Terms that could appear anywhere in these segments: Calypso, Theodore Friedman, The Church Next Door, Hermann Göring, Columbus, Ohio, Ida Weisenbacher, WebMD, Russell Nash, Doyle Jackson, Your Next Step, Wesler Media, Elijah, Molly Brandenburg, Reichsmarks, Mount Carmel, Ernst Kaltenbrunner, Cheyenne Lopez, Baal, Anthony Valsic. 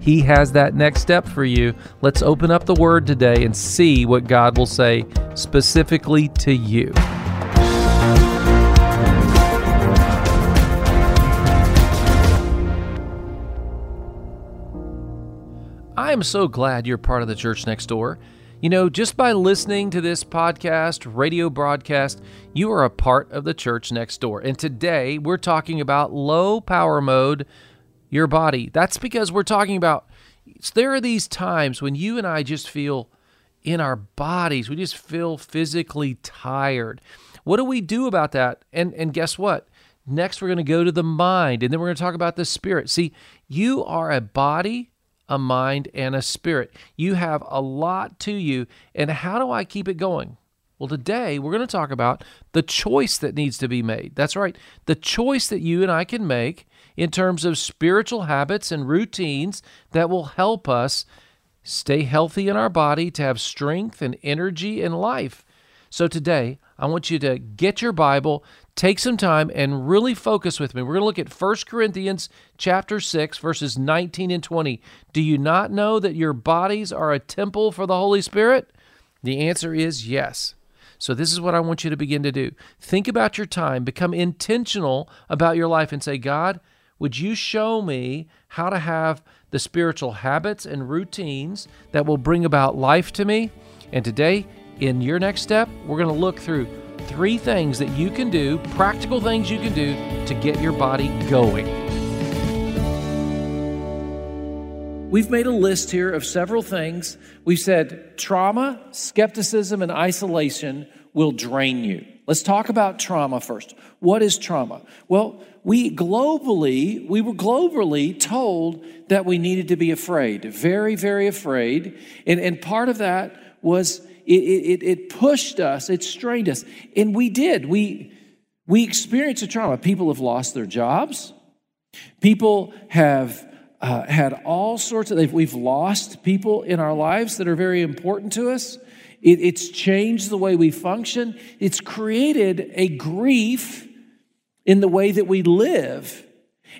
He has that next step for you. Let's open up the Word today and see what God will say specifically to you. I am so glad you're part of the Church Next Door. You know, just by listening to this podcast, radio broadcast, you are a part of the Church Next Door. And today we're talking about low power mode, your body. That's because we're talking about, there are these times when you and I just feel in our bodies, we just feel physically tired. What do we do about that? And guess what? Next, we're going to go to the mind, and then we're going to talk about the spirit. See, you are a body, a mind, and a spirit. You have a lot to you, and how do I keep it going? Well, today we're going to talk about the choice that needs to be made. That's right, the choice that you and I can make in terms of spiritual habits and routines that will help us stay healthy in our body, to have strength and energy in life. So today, I want you to get your Bible, take some time, and really focus with me. We're going to look at 1 Corinthians chapter 6, verses 19 and 20. Do you not know that your bodies are a temple for the Holy Spirit? The answer is yes. So this is what I want you to begin to do. Think about your time. Become intentional about your life and say, God, would you show me how to have the spiritual habits and routines that will bring about life to me? And today, in Your Next Step, we're going to look through 3 things that you can do, practical things you can do to get your body going. We've made a list here of several things. We've said trauma, skepticism, and isolation will drain you. Let's talk about trauma first. What is trauma? Well, we were globally told that we needed to be afraid, very, very afraid. And part of that was it pushed us, it strained us. And we did. We experienced a trauma. People have lost their jobs. People have had all sorts of, we've lost people in our lives that are very important to us. It's changed the way we function. It's created a grief in the way that we live.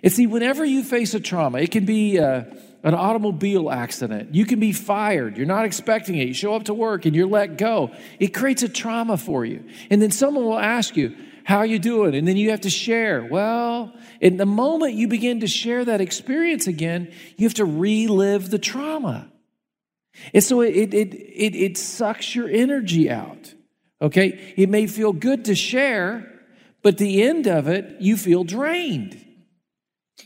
And see, whenever you face a trauma, it can be an automobile accident. You can be fired. You're not expecting it. You show up to work and you're let go. It creates a trauma for you. And then someone will ask you, how are you doing? And then you have to share. Well, in the moment you begin to share that experience again, you have to relive the trauma. And so it sucks your energy out, okay? It may feel good to share, but the end of it, you feel drained.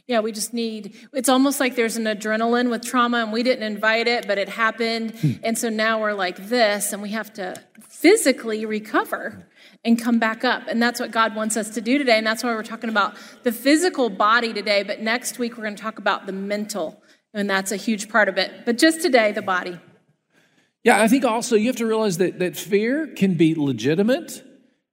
Yeah, we just need, it's almost like there's an adrenaline with trauma and we didn't invite it, but it happened. And so now we're like this and we have to physically recover and come back up. And that's what God wants us to do today. And that's why we're talking about the physical body today. But next week, we're going to talk about the mental. And that's a huge part of it. But just today, the body. Yeah, I think also you have to realize that fear can be legitimate,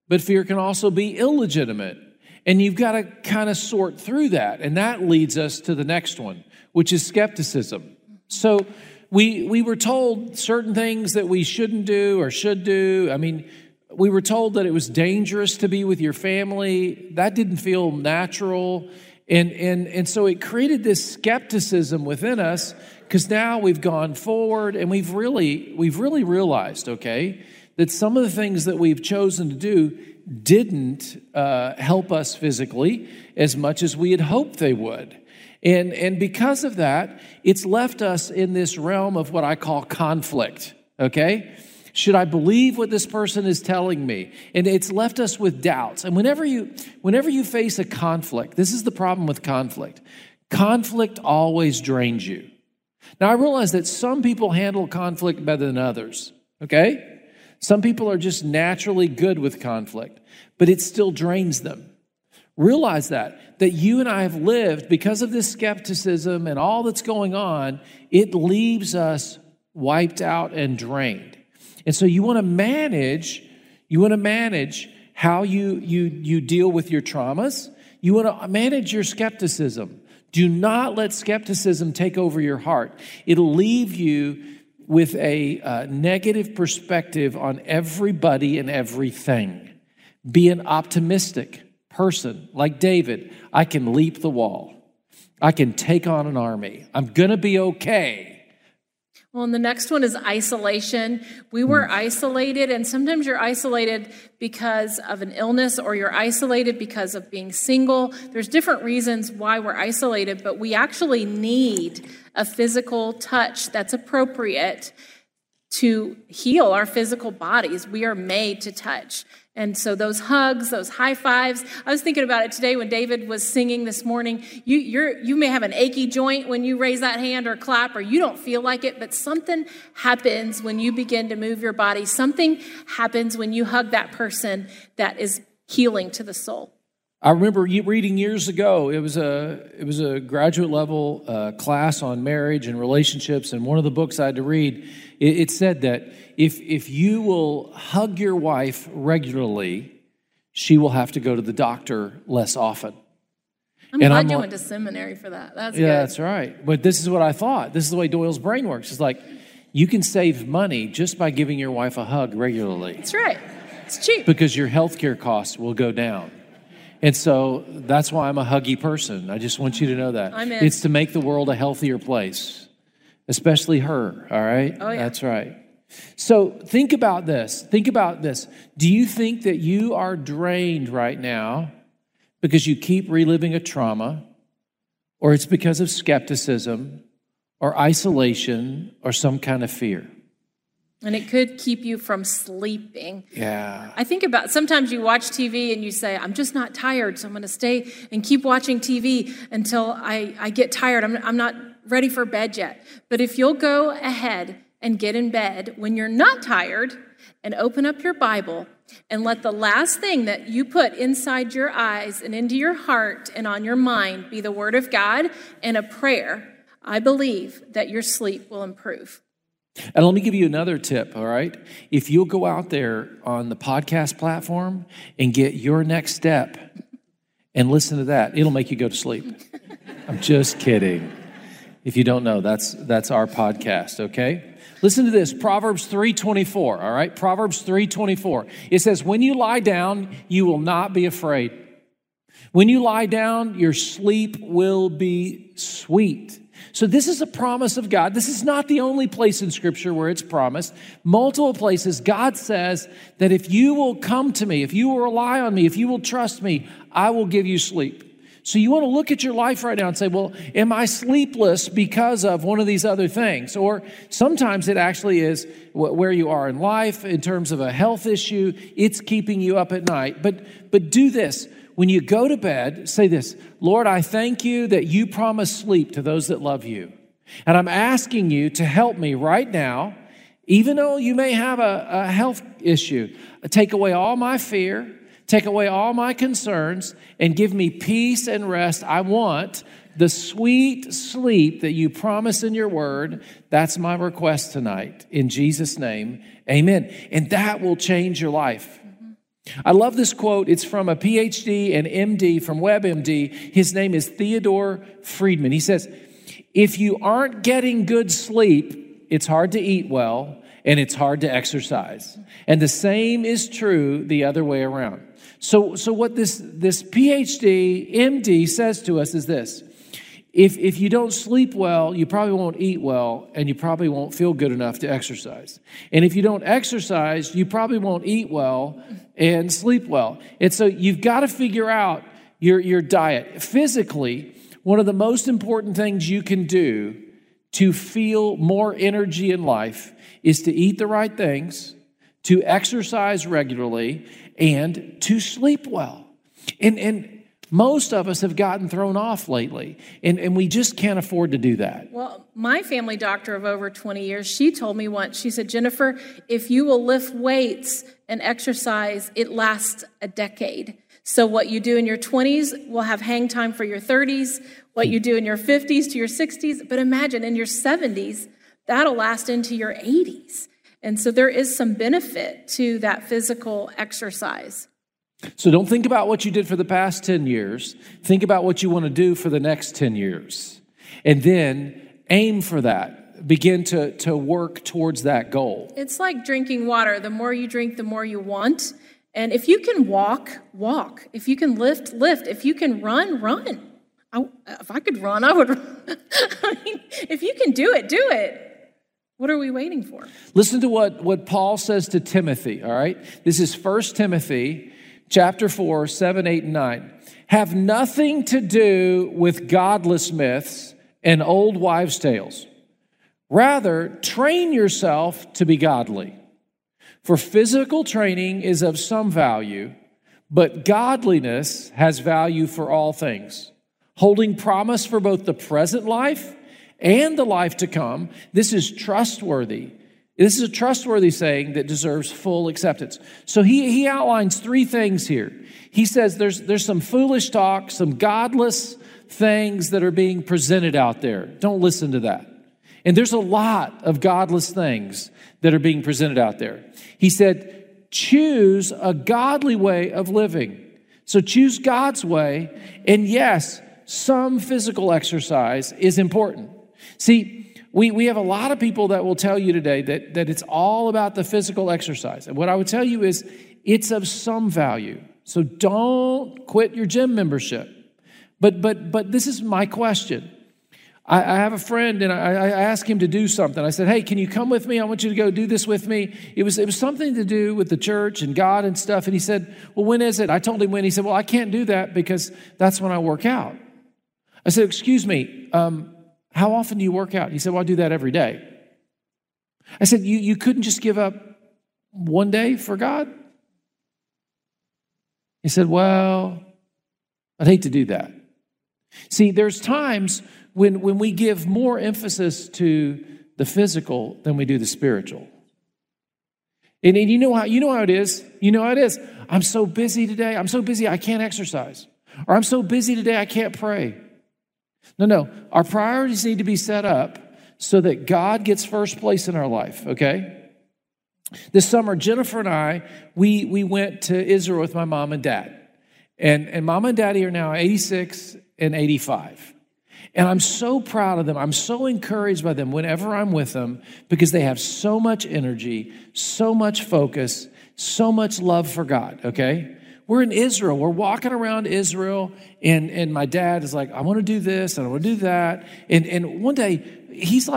but fear can also be illegitimate. And you've got to kind of sort through that. And that leads us to the next one, which is skepticism. So we were told certain things that we shouldn't do or should do. I mean, we were told that it was dangerous to be with your family. That didn't feel natural. And so it created this skepticism within us, because now we've gone forward and we've really realized, okay, that some of the things that we've chosen to do didn't help us physically as much as we had hoped they would. And because of that, it's left us in this realm of what I call conflict, okay? Should I believe what this person is telling me? And it's left us with doubts. And whenever you face a conflict, this is the problem with conflict. Conflict always drains you. Now, I realize that some people handle conflict better than others, okay? Some people are just naturally good with conflict, but it still drains them. Realize that you and I have lived, because of this skepticism and all that's going on, it leaves us wiped out and drained. And so you want to manage how you deal with your traumas. You want to manage your skepticism. Do not let skepticism take over your heart. It'll leave you with a negative perspective on everybody and everything. Be an optimistic person like David. I can leap the wall. I can take on an army. I'm going to be okay. Well, and the next one is isolation. We were isolated, and sometimes you're isolated because of an illness, or you're isolated because of being single. There's different reasons why we're isolated, but we actually need a physical touch that's appropriate to heal our physical bodies. We are made to touch. And so those hugs, those high fives. I was thinking about it today when David was singing this morning. You may have an achy joint when you raise that hand or clap, or you don't feel like it, but something happens when you begin to move your body. Something happens when you hug that person that is healing to the soul. I remember reading years ago, it was a graduate level class on marriage and relationships, and one of the books I had to read, it said that if you will hug your wife regularly, she will have to go to the doctor less often. I'm glad you went to seminary for that. That's good. Yeah, that's right. But this is what I thought. This is the way Doyle's brain works. It's like, you can save money just by giving your wife a hug regularly. That's right. It's cheap. Because your healthcare costs will go down. And so that's why I'm a huggy person. I just want you to know that. I'm in. It's to make the world a healthier place, especially her, all right? Oh, yeah. That's right. So think about this. Do you think that you are drained right now because you keep reliving a trauma, or it's because of skepticism or isolation or some kind of fear? And it could keep you from sleeping. Yeah. I think about, sometimes you watch TV and you say, I'm just not tired, so I'm going to stay and keep watching TV until I get tired. I'm not ready for bed yet. But if you'll go ahead and get in bed when you're not tired and open up your Bible and let the last thing that you put inside your eyes and into your heart and on your mind be the Word of God and a prayer, I believe that your sleep will improve. And let me give you another tip, all right? If you'll go out there on the podcast platform and get Your Next Step and listen to that, it'll make you go to sleep. I'm just kidding. If you don't know, that's our podcast, okay? Listen to this, Proverbs 3:24, all right? Proverbs 3:24. It says, when you lie down, you will not be afraid. When you lie down, your sleep will be sweet. So this is a promise of God. This is not the only place in Scripture where it's promised. Multiple places, God says that if you will come to me, if you will rely on me, if you will trust me, I will give you sleep. So you want to look at your life right now and say, well, am I sleepless because of one of these other things? Or sometimes it actually is where you are in life in terms of a health issue. It's keeping you up at night. But do this. When you go to bed, say this, Lord, I thank you that you promise sleep to those that love you. And I'm asking you to help me right now, even though you may have a health issue, take away all my fear, take away all my concerns, and give me peace and rest. I want the sweet sleep that you promise in your word. That's my request tonight. In Jesus' name, amen. And that will change your life. I love this quote. It's from a PhD and MD from WebMD. His name is Theodore Friedman. He says, if you aren't getting good sleep, it's hard to eat well, and it's hard to exercise. And the same is true the other way around. So what this PhD MD says to us is this. If you don't sleep well, you probably won't eat well, and you probably won't feel good enough to exercise. And if you don't exercise, you probably won't eat well and sleep well. And so you've got to figure out your diet. Physically, one of the most important things you can do to feel more energy in life is to eat the right things, to exercise regularly, and to sleep well. And most of us have gotten thrown off lately, and we just can't afford to do that. Well, my family doctor of over 20 years, she told me once, she said, Jennifer, if you will lift weights and exercise, it lasts a decade. So what you do in your 20s will have hang time for your 30s, what you do in your 50s to your 60s, but imagine in your 70s, that'll last into your 80s. And so there is some benefit to that physical exercise. So don't think about what you did for the past 10 years. Think about what you want to do for the next 10 years. And then aim for that. Begin to work towards that goal. It's like drinking water. The more you drink, the more you want. And if you can walk, walk. If you can lift, lift. If you can run, run. If I could run, I would run. I mean, if you can do it, do it. What are we waiting for? Listen to what Paul says to Timothy, all right? This is 1 Timothy chapter 4, 7, 8, and 9. Have nothing to do with godless myths and old wives' tales. Rather, train yourself to be godly. For physical training is of some value, but godliness has value for all things, holding promise for both the present life and the life to come. This is trustworthy. This is a trustworthy saying that deserves full acceptance. So he outlines three things here. He says there's some foolish talk, some godless things that are being presented out there. Don't listen to that. And there's a lot of godless things that are being presented out there. He said, choose a godly way of living. So choose God's way. And yes, some physical exercise is important. See, we have a lot of people that will tell you today that it's all about the physical exercise. And what I would tell you is it's of some value. So don't quit your gym membership. But this is my question. I have a friend, and I asked him to do something. I said, hey, can you come with me? I want you to go do this with me. It was something to do with the church and God and stuff. And he said, well, when is it? I told him when. He said, well, I can't do that because that's when I work out. I said, excuse me, how often do you work out? He said, well, I do that every day. I said, you couldn't just give up one day for God? He said, well, I'd hate to do that. See, there's times when we give more emphasis to the physical than we do the spiritual. And you know how it is. You know how it is. I'm so busy today. I'm so busy I can't exercise. Or I'm so busy today I can't pray. No. Our priorities need to be set up so that God gets first place in our life, okay? This summer, Jennifer and I, we went to Israel with my mom and dad. And mom and daddy are now 86 and 85. And I'm so proud of them. I'm so encouraged by them whenever I'm with them because they have so much energy, so much focus, so much love for God, okay? We're in Israel. We're walking around Israel, and my dad is like, I want to do this, and I want to do that. And one day, he's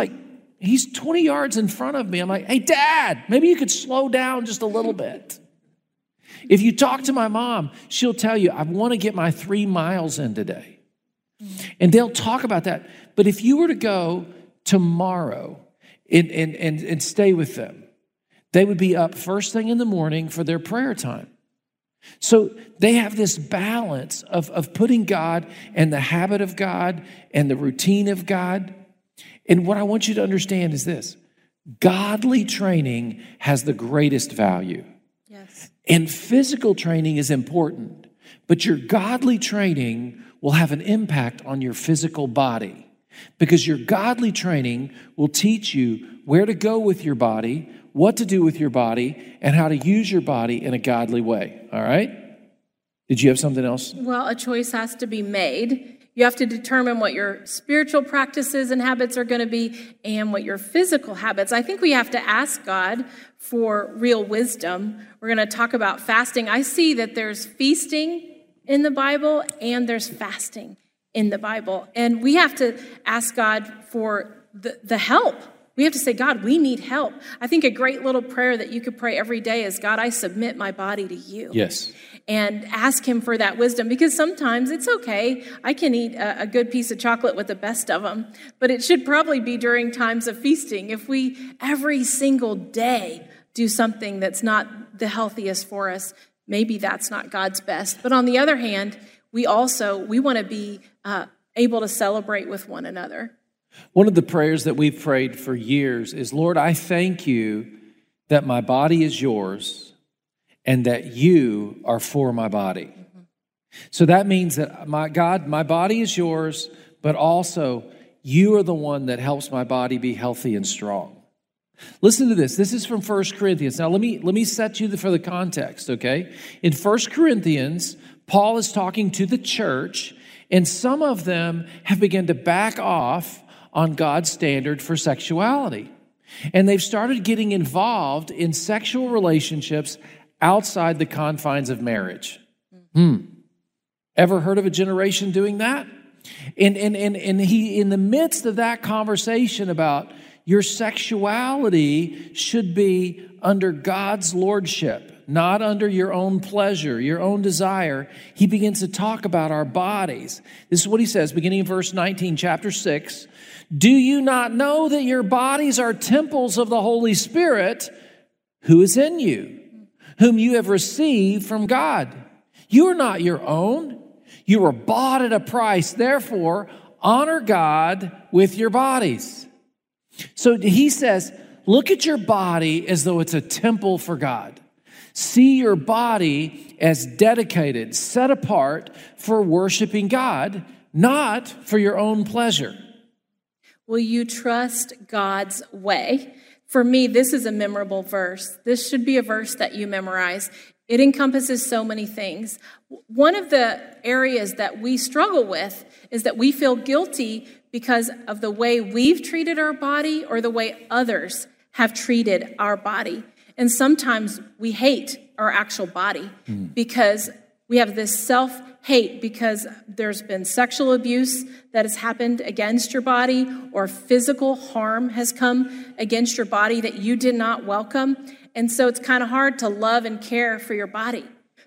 20 yards in front of me. I'm like, hey, Dad, maybe you could slow down just a little bit. If you talk to my mom, she'll tell you, I want to get my 3 miles in today. And they'll talk about that. But if you were to go tomorrow and stay with them, they would be up first thing in the morning for their prayer time. So they have this balance of putting God and the habit of God and the routine of God. And what I want you to understand is this. Godly training has the greatest value. Yes. And physical training is important, but your godly training will have an impact on your physical body because your godly training will teach you where to go with your body, what to do with your body, and how to use your body in a godly way, all right? Did you have something else? Well, a choice has to be made. You have to determine what your spiritual practices and habits are going to be and what your physical habits. I think we have to ask God for real wisdom. We're going to talk about fasting. I see that there's feasting in the Bible and there's fasting in the Bible. And we have to ask God for the help. We have to say, God, we need help. I think a great little prayer that you could pray every day is, God, I submit my body to you. Yes. And ask him for that wisdom because sometimes it's okay. I can eat a good piece of chocolate with the best of them, but it should probably be during times of feasting. If we every single day do something that's not the healthiest for us, maybe that's not God's best. But on the other hand, we want to be able to celebrate with one another. One of the prayers that we've prayed for years is, Lord, I thank you that my body is yours and that you are for my body. Mm-hmm. So that means that, my God, my body is yours, but also you are the one that helps my body be healthy and strong. Listen to this. This is from 1 Corinthians. Now, let me set you for the context, okay? In 1 Corinthians, Paul is talking to the church, and some of them have begun to back off on God's standard for sexuality. And they've started getting involved in sexual relationships outside the confines of marriage. Ever heard of a generation doing that? And he, in the midst of that conversation about your sexuality should be under God's lordship, not under your own pleasure, your own desire, he begins to talk about our bodies. This is what he says, beginning in verse 19, chapter 6. Do you not know that your bodies are temples of the Holy Spirit, who is in you, whom you have received from God? You are not your own. You were bought at a price. Therefore, honor God with your bodies. So he says, look at your body as though it's a temple for God. See your body as dedicated, set apart for worshiping God, not for your own pleasure. Will you trust God's way? For me, this is a memorable verse. This should be a verse that you memorize. It encompasses so many things. One of the areas that we struggle with is that we feel guilty because of the way we've treated our body or the way others have treated our body. And sometimes we hate our actual body because we have this self-hate because there's been sexual abuse that has happened against your body or physical harm has come against your body that you did not welcome. And so it's kind of hard to love and care for your body.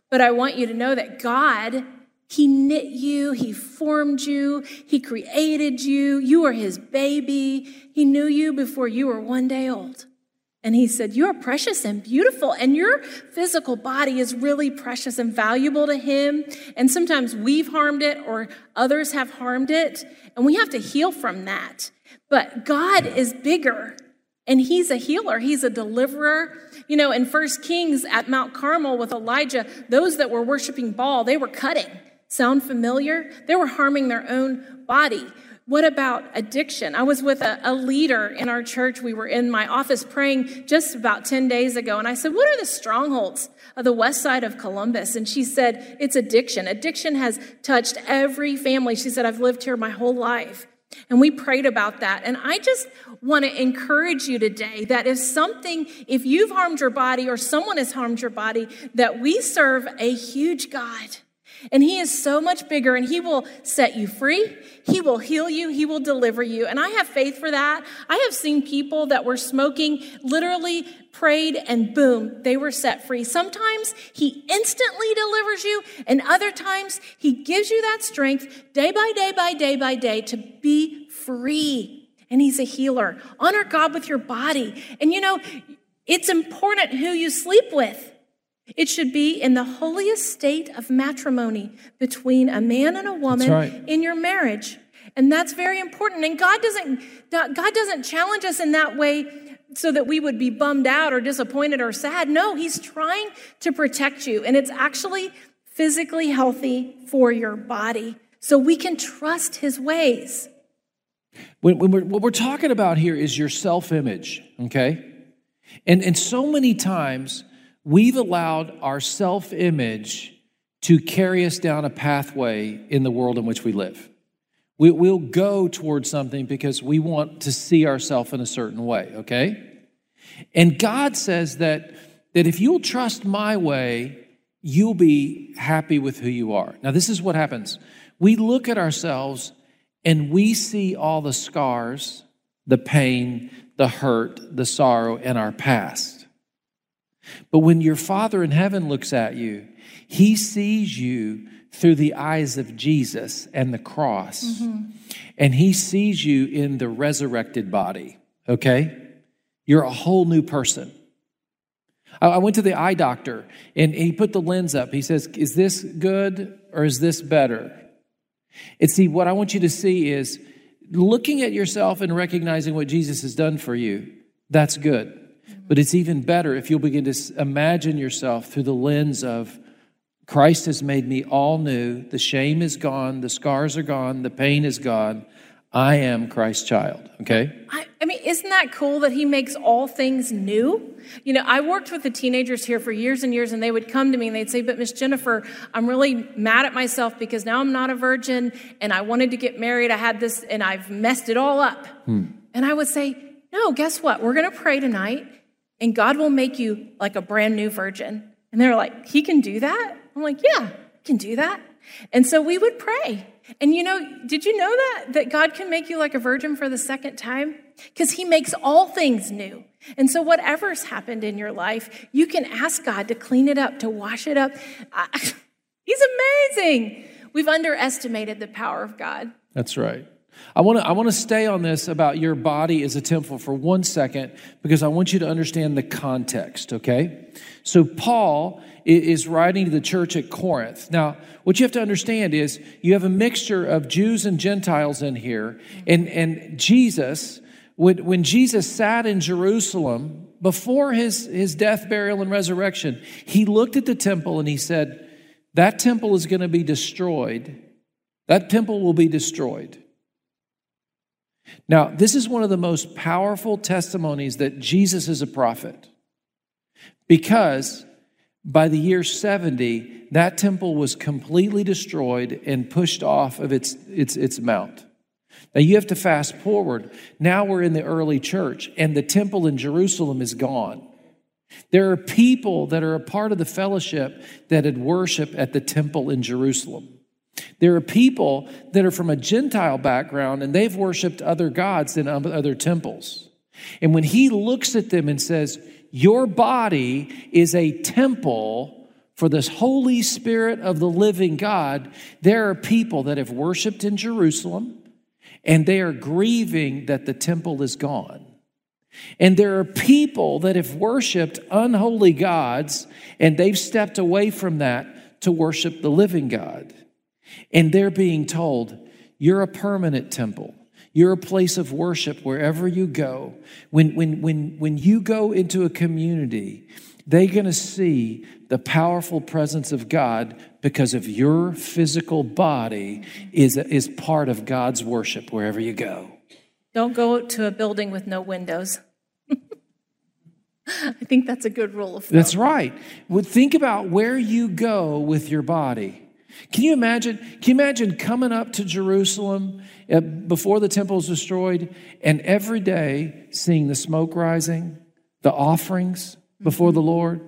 But I want you to know that God, he knit you, he formed you, he created you. You are his baby. He knew you before you were one day old. And he said, you are precious and beautiful. And your physical body is really precious and valuable to him. And sometimes we've harmed it or others have harmed it. And we have to heal from that. But God is bigger. And he's a healer. He's a deliverer. You know, in 1 Kings at Mount Carmel with Elijah, those that were worshiping Baal, they were cutting. Sound familiar? They were harming their own body. What about addiction? I was with a leader in our church. We were in my office praying just about 10 days ago. And I said, what are the strongholds of the west side of Columbus? And she said, it's addiction. Addiction has touched every family. She said, I've lived here my whole life. And we prayed about that. And I just want to encourage you today that if you've harmed your body or someone has harmed your body, that we serve a huge God. And he is so much bigger, and he will set you free. He will heal you. He will deliver you. And I have faith for that. I have seen people that were smoking, literally prayed, and boom, they were set free. Sometimes he instantly delivers you, and other times he gives you that strength day by day by day by day to be free. And he's a healer. Honor God with your body. And you know, it's important who you sleep with. It should be in the holiest state of matrimony between a man and a woman in your marriage. And that's very important. And God doesn't challenge us in that way so that we would be bummed out or disappointed or sad. No, he's trying to protect you. And it's actually physically healthy for your body. So we can trust his ways. What we're talking about here is your self-image, okay? And so many times we've allowed our self-image to carry us down a pathway in the world in which we live. We'll go towards something because we want to see ourselves in a certain way, okay? And God says that if you'll trust my way, you'll be happy with who you are. Now, this is what happens. We look at ourselves and we see all the scars, the pain, the hurt, the sorrow in our past. But when your Father in heaven looks at you, he sees you through the eyes of Jesus and the cross. Mm-hmm. And he sees you in the resurrected body, okay? You're a whole new person. I went to the eye doctor, and he put the lens up. He says, is this good or is this better? And see, what I want you to see is looking at yourself and recognizing what Jesus has done for you, that's good. But it's even better if you'll begin to imagine yourself through the lens of Christ has made me all new. The shame is gone. The scars are gone. The pain is gone. I am Christ's child, okay? I mean, isn't that cool that he makes all things new? You know, I worked with the teenagers here for years and years, and they would come to me and they'd say, but Miss Jennifer, I'm really mad at myself because now I'm not a virgin, and I wanted to get married. I had this, and I've messed it all up. And I would say, no, guess what? We're going to pray tonight, and God will make you like a brand new virgin. And they were like, he can do that? I'm like, yeah, he can do that. And so we would pray. And you know, did you know that God can make you like a virgin for the second time? Because he makes all things new. And so whatever's happened in your life, you can ask God to clean it up, to wash it up. He's amazing. We've underestimated the power of God. That's right. I want to stay on this about your body as a temple for 1 second, because I want you to understand the context, okay? So Paul is writing to the church at Corinth. Now, what you have to understand is you have a mixture of Jews and Gentiles in here. And Jesus, when Jesus sat in Jerusalem, before his death, burial, and resurrection, he looked at the temple and he said, that temple is going to be destroyed. That temple will be destroyed. Now, this is one of the most powerful testimonies that Jesus is a prophet, because by the year 70, that temple was completely destroyed and pushed off of its mount. Now, you have to fast forward. Now we're in the early church, and the temple in Jerusalem is gone. There are people that are a part of the fellowship that had worship at the temple in Jerusalem. There are people that are from a Gentile background, and they've worshiped other gods in other temples. And when he looks at them and says, your body is a temple for this Holy Spirit of the living God, there are people that have worshiped in Jerusalem, and they are grieving that the temple is gone. And there are people that have worshiped unholy gods, and they've stepped away from that to worship the living God. And they're being told, you're a permanent temple. You're a place of worship wherever you go. When you go into a community, they're going to see the powerful presence of God, because of your physical body is part of God's worship wherever you go. Don't go to a building with no windows. I think that's a good rule of thumb. That's right. Well, think about where you go with your body. Can you imagine coming up to Jerusalem before the temple was destroyed, and every day seeing the smoke rising, the offerings before the Lord,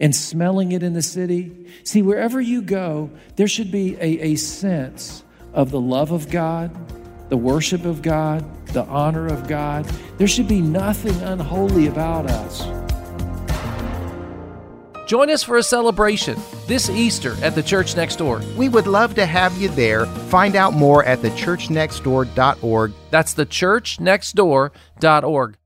and smelling it in the city? See, wherever you go, there should be a sense of the love of God, the worship of God, the honor of God. There should be nothing unholy about us. Join us for a celebration this Easter at The Church Next Door. We would love to have you there. Find out more at thechurchnextdoor.org. That's thechurchnextdoor.org.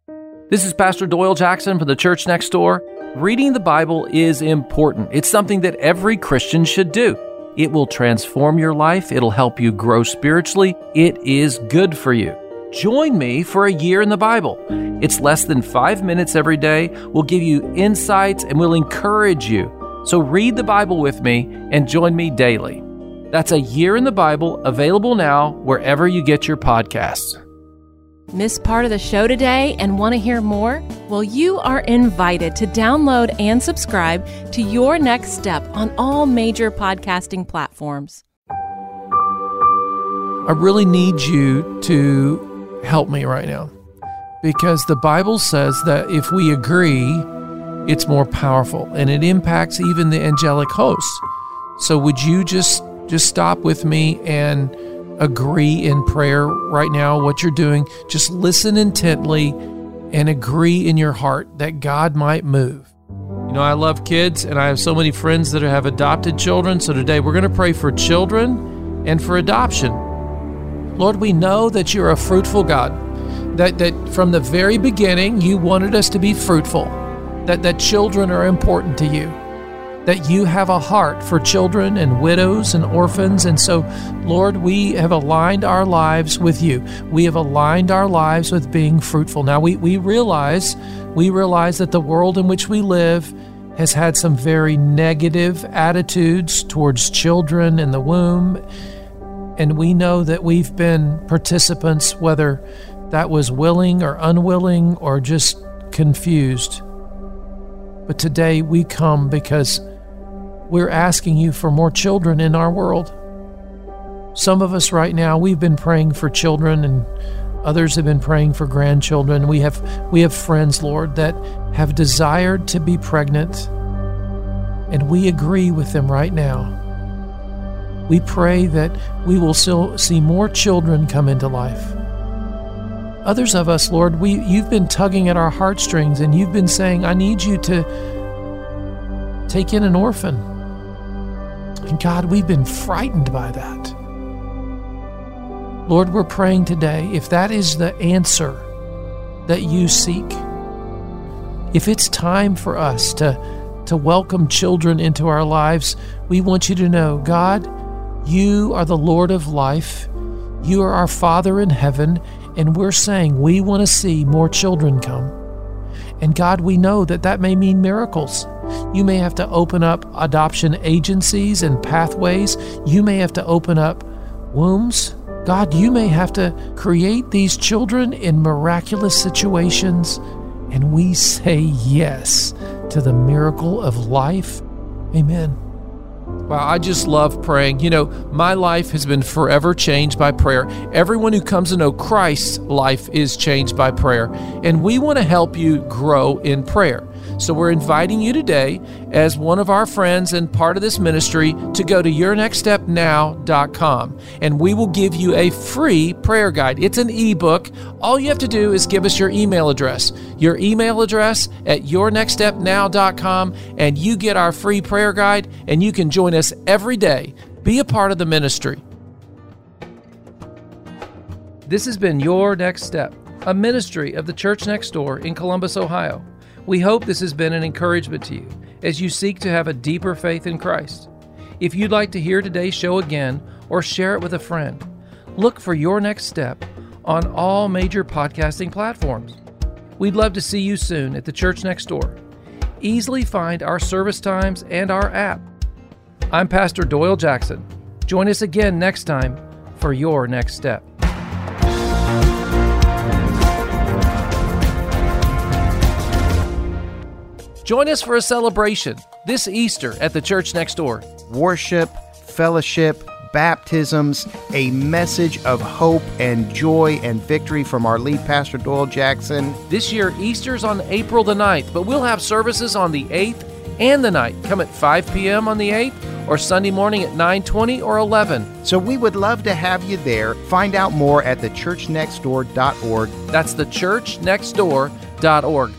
This is Pastor Doyle Jackson from The Church Next Door. Reading the Bible is important. It's something that every Christian should do. It will transform your life. It'll help you grow spiritually. It is good for you. Join me for a year in the Bible. It's less than 5 minutes every day. We'll give you insights and we'll encourage you. So read the Bible with me and join me daily. That's a year in the Bible, available now wherever you get your podcasts. Miss part of the show today and want to hear more? Well, you are invited to download and subscribe to Your Next Step on all major podcasting platforms. I really need you to help me right now, because the Bible says that if we agree, it's more powerful, and it impacts even the angelic hosts. So would you just stop with me and agree in prayer right now what you're doing? Just listen intently and agree in your heart that God might move. You know, I love kids, and I have so many friends that have adopted children. So today we're going to pray for children and for adoption. Lord, we know that you're a fruitful God, that from the very beginning you wanted us to be fruitful, that children are important to you, that you have a heart for children and widows and orphans. And so, Lord, we have aligned our lives with you. We have aligned our lives with being fruitful. Now, we realize that the world in which we live has had some very negative attitudes towards children in the womb. And we know that we've been participants, whether that was willing or unwilling or just confused. But today we come because we're asking you for more children in our world. Some of us right now, we've been praying for children, and others have been praying for grandchildren. We have friends, Lord, that have desired to be pregnant, and we agree with them right now. We pray that we will still see more children come into life. Others of us, Lord, you've been tugging at our heartstrings, and you've been saying, I need you to take in an orphan. And God, we've been frightened by that. Lord, we're praying today, if that is the answer that you seek, if it's time for us to welcome children into our lives, we want you to know, God, you are the Lord of life. You are our Father in heaven, and we're saying we want to see more children come. And God, we know that may mean miracles. You may have to open up adoption agencies and pathways. You may have to open up wombs. God, you may have to create these children in miraculous situations. And we say yes to the miracle of life. Amen. Wow, I just love praying. You know, my life has been forever changed by prayer. Everyone who comes to know Christ's life is changed by prayer. And we want to help you grow in prayer. So we're inviting you today as one of our friends and part of this ministry to go to yournextstepnow.com, and we will give you a free prayer guide. It's an ebook. All you have to do is give us your email address. Your email address at yournextstepnow.com, and you get our free prayer guide, and you can join us every day. Be a part of the ministry. This has been Your Next Step, a ministry of the Church Next Door in Columbus, Ohio. We hope this has been an encouragement to you as you seek to have a deeper faith in Christ. If you'd like to hear today's show again or share it with a friend, look for Your Next Step on all major podcasting platforms. We'd love to see you soon at the Church Next Door. Easily find our service times and our app. I'm Pastor Doyle Jackson. Join us again next time for Your Next Step. Join us for a celebration this Easter at the Church Next Door. Worship, fellowship, baptisms, a message of hope and joy and victory from our lead pastor, Doyle Jackson. This year, Easter's on April the 9th, but we'll have services on the 8th and the 9th. Come at 5 p.m. on the 8th or Sunday morning at 9:20 or 11. So we would love to have you there. Find out more at thechurchnextdoor.org. That's thechurchnextdoor.org.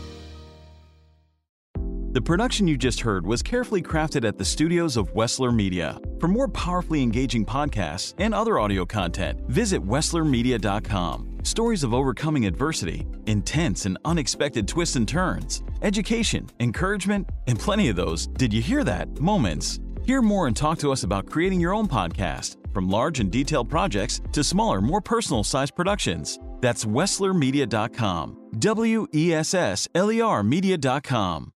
The production you just heard was carefully crafted at the studios of Wesler Media. For more powerfully engaging podcasts and other audio content, visit weslermedia.com. Stories of overcoming adversity, intense and unexpected twists and turns, education, encouragement, and plenty of those, did you hear that, moments. Hear more and talk to us about creating your own podcast, from large and detailed projects to smaller, more personal-sized productions. That's weslermedia.com, WESSLER media.com.